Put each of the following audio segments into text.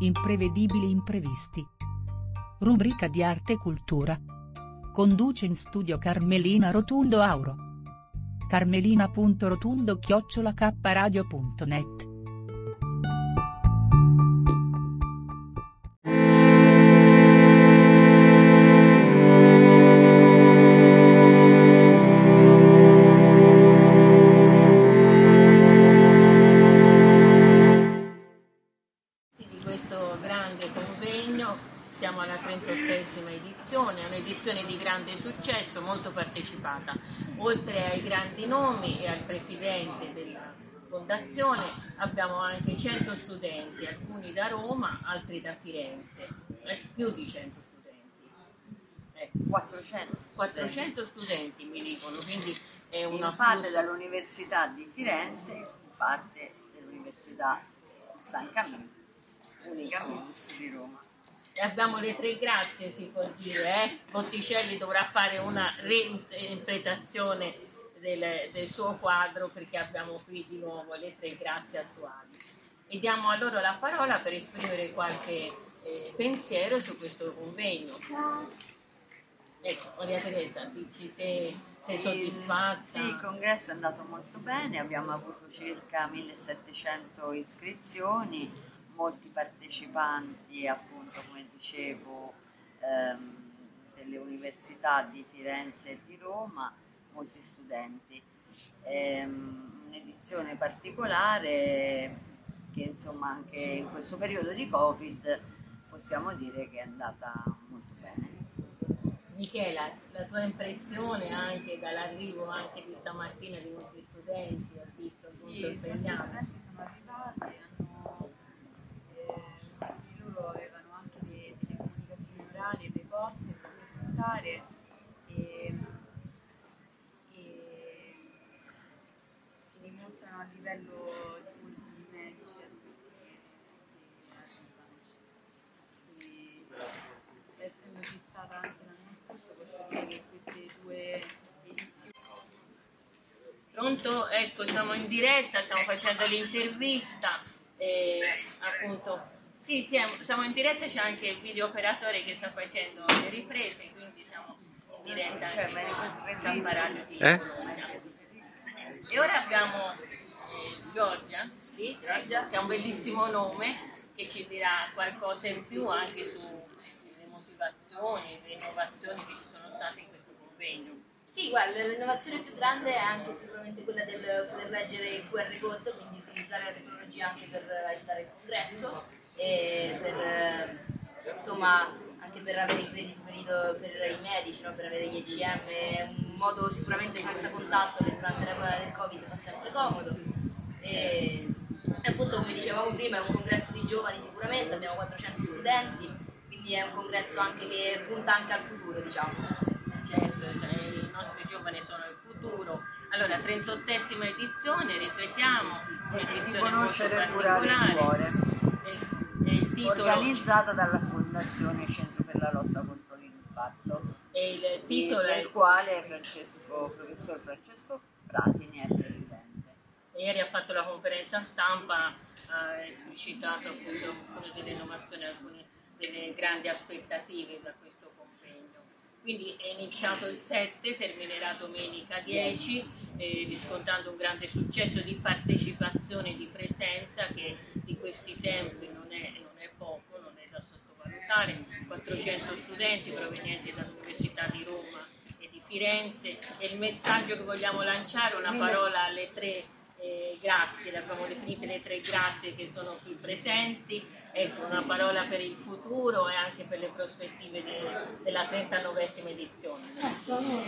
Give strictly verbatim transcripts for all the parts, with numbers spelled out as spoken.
Imprevedibili imprevisti. Rubrica di arte e cultura. Conduce in studio Carmelina Rotondo Auro. carmelina punto rotondo chiocciola k radio punto net. Successo, molto partecipata, oltre ai grandi nomi e al presidente della fondazione abbiamo anche cento studenti, alcuni da Roma, altri da Firenze, eh, più di cento studenti, eh, quattrocento, quattrocento studenti mi dicono, quindi è una in parte plus... dall'università di Firenze, in parte dell'università San Camillo, unica di Roma. Abbiamo le tre grazie, si può dire, eh? Botticelli dovrà fare una reinterpretazione del, del suo quadro, perché abbiamo qui di nuovo le tre grazie attuali. E diamo a loro la parola per esprimere qualche eh, pensiero su questo convegno. Ecco, Maria Teresa, dici te, sei soddisfatta? Sì, il congresso è andato molto bene, abbiamo avuto circa millesettecento iscrizioni, molti partecipanti, appunto, come dicevo, ehm, delle università di Firenze e di Roma, molti studenti. Ehm, un'edizione particolare che, insomma, anche in questo periodo di Covid possiamo dire che è andata molto bene. Michela, la tua impressione anche dall'arrivo anche di stamattina di molti studenti, ho visto appunto sì, il pregnante. Molti studenti sono arrivati, hanno avevano anche delle, delle comunicazioni orali e dei poster da presentare e, e si dimostrano a livello di molti medici che arrivano. Essendoci stata anche l'anno scorso, posso dire che queste due edizioni. Pronto? Ecco, siamo in diretta, stiamo facendo l'intervista e appunto. Sì, siamo, siamo in diretta, c'è anche il video operatore che sta facendo le riprese, quindi siamo in diretta anche a San Paraglio di Bologna. E ora abbiamo eh, Giorgia, sì, Giorgia, che ha un bellissimo nome, che ci dirà qualcosa in più anche sulle motivazioni, le innovazioni che ci sono state in questo convegno. Sì, guarda, l'innovazione più grande è anche sicuramente quella del poter leggere il Q R code, quindi utilizzare la tecnologia anche per aiutare il congresso e per, insomma, anche per avere i crediti per i medici, no? Per avere gli E C M, è un modo sicuramente senza contatto che durante l'epoca del Covid fa sempre comodo. E appunto, come dicevamo prima, è un congresso di giovani sicuramente, abbiamo quattrocento studenti, quindi è un congresso anche che punta anche al futuro, diciamo. Certo, i nostri giovani sono il futuro. Allora, trentottesima edizione, ripetiamo, edizione molto particolare, è, è il titolo, organizzata dalla Fondazione Centro per la Lotta contro l'Infarto, del è... quale Francesco, professor Francesco Prativi è il presidente. Ieri ha fatto la conferenza stampa, ha esplicitato appunto alcune delle innovazioni, alcune delle grandi aspettative da questo. Quindi è iniziato il sette, terminerà domenica dieci, eh, riscontrando un grande successo di partecipazione e di presenza che di questi tempi non è, non è poco, non è da sottovalutare. quattrocento studenti provenienti dall'Università di Roma e di Firenze. E il messaggio che vogliamo lanciare, una parola alle tre eh, grazie, le abbiamo definite le tre grazie che sono qui presenti, ecco, una parola per il futuro e anche per le prospettive di, della trentanovesima edizione.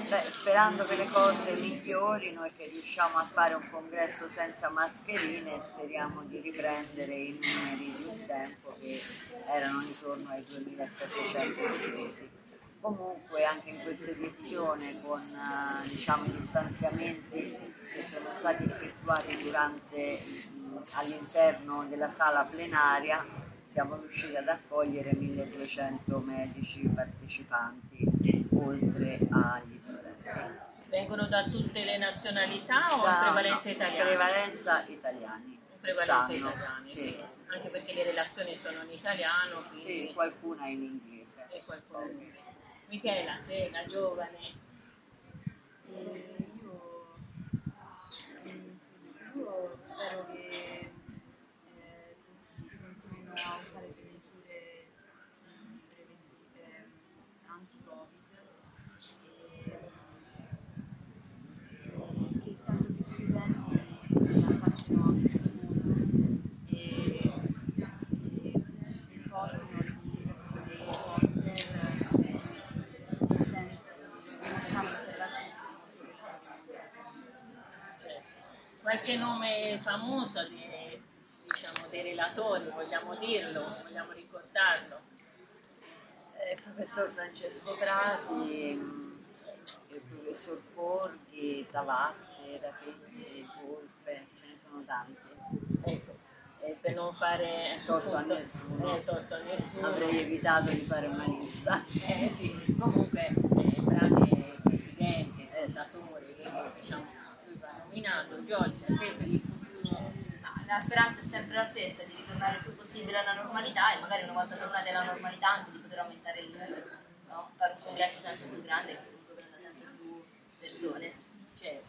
Beh, sperando che le cose migliorino e che riusciamo a fare un congresso senza mascherine, speriamo di riprendere i numeri di un tempo che erano intorno ai duemilasettecento iscritti. Comunque anche in questa edizione, con diciamo, i distanziamenti che sono stati effettuati durante all'interno della sala plenaria, siamo riusciti ad accogliere milleduecento medici partecipanti oltre agli studenti. Vengono da tutte le nazionalità o da, prevalenza no, italiana? Prevalenza italiani. Prevalenza Stanno, italiani, sì. Sì. Anche perché le relazioni sono in italiano. Quindi... Sì, qualcuna in inglese. E qualcuna in inglese. Michela, te la giovane, eh, io, io spero che eh, si continuino a usare le misure preventive anti-Covid e che sempre più studenti si appaccino a questo mondo e, e, e portino le comunicazioni poster. Qualche nome famoso dei, diciamo, dei relatori, vogliamo dirlo, vogliamo ricordarlo? Il professor Francesco Prativi, il professor Borghi, Tavazze, Rapezze, Volpe, ce ne sono tanti. Ecco, e per non fare torto appunto, a nessuno, eh, torto a nessuno, avrei evitato di fare una lista. Eh sì, comunque, eh, bravi presidenti, relatori, eh, diciamo. Nominato, Giorgia, te per il futuro? La speranza è sempre la stessa, di ritornare il più possibile alla normalità e magari una volta tornata alla normalità anche di poter aumentare il numero, no? Fare un congresso sempre più grande che comunque prenda sempre più persone. Certo.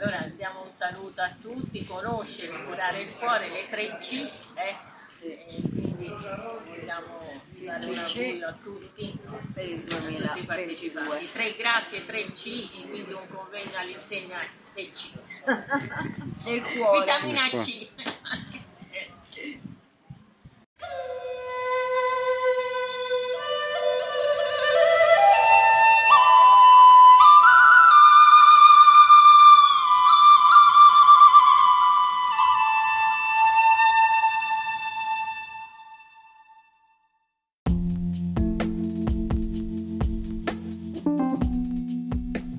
Allora diamo un saluto a tutti, conoscere, curare il cuore, le tre C, eh? Sì. E quindi vogliamo dare un augurio a tutti per il duemilaventidue. Tre grazie, tre C, quindi un convegno all'insegnante. E C. Del cuore. Vitamina C.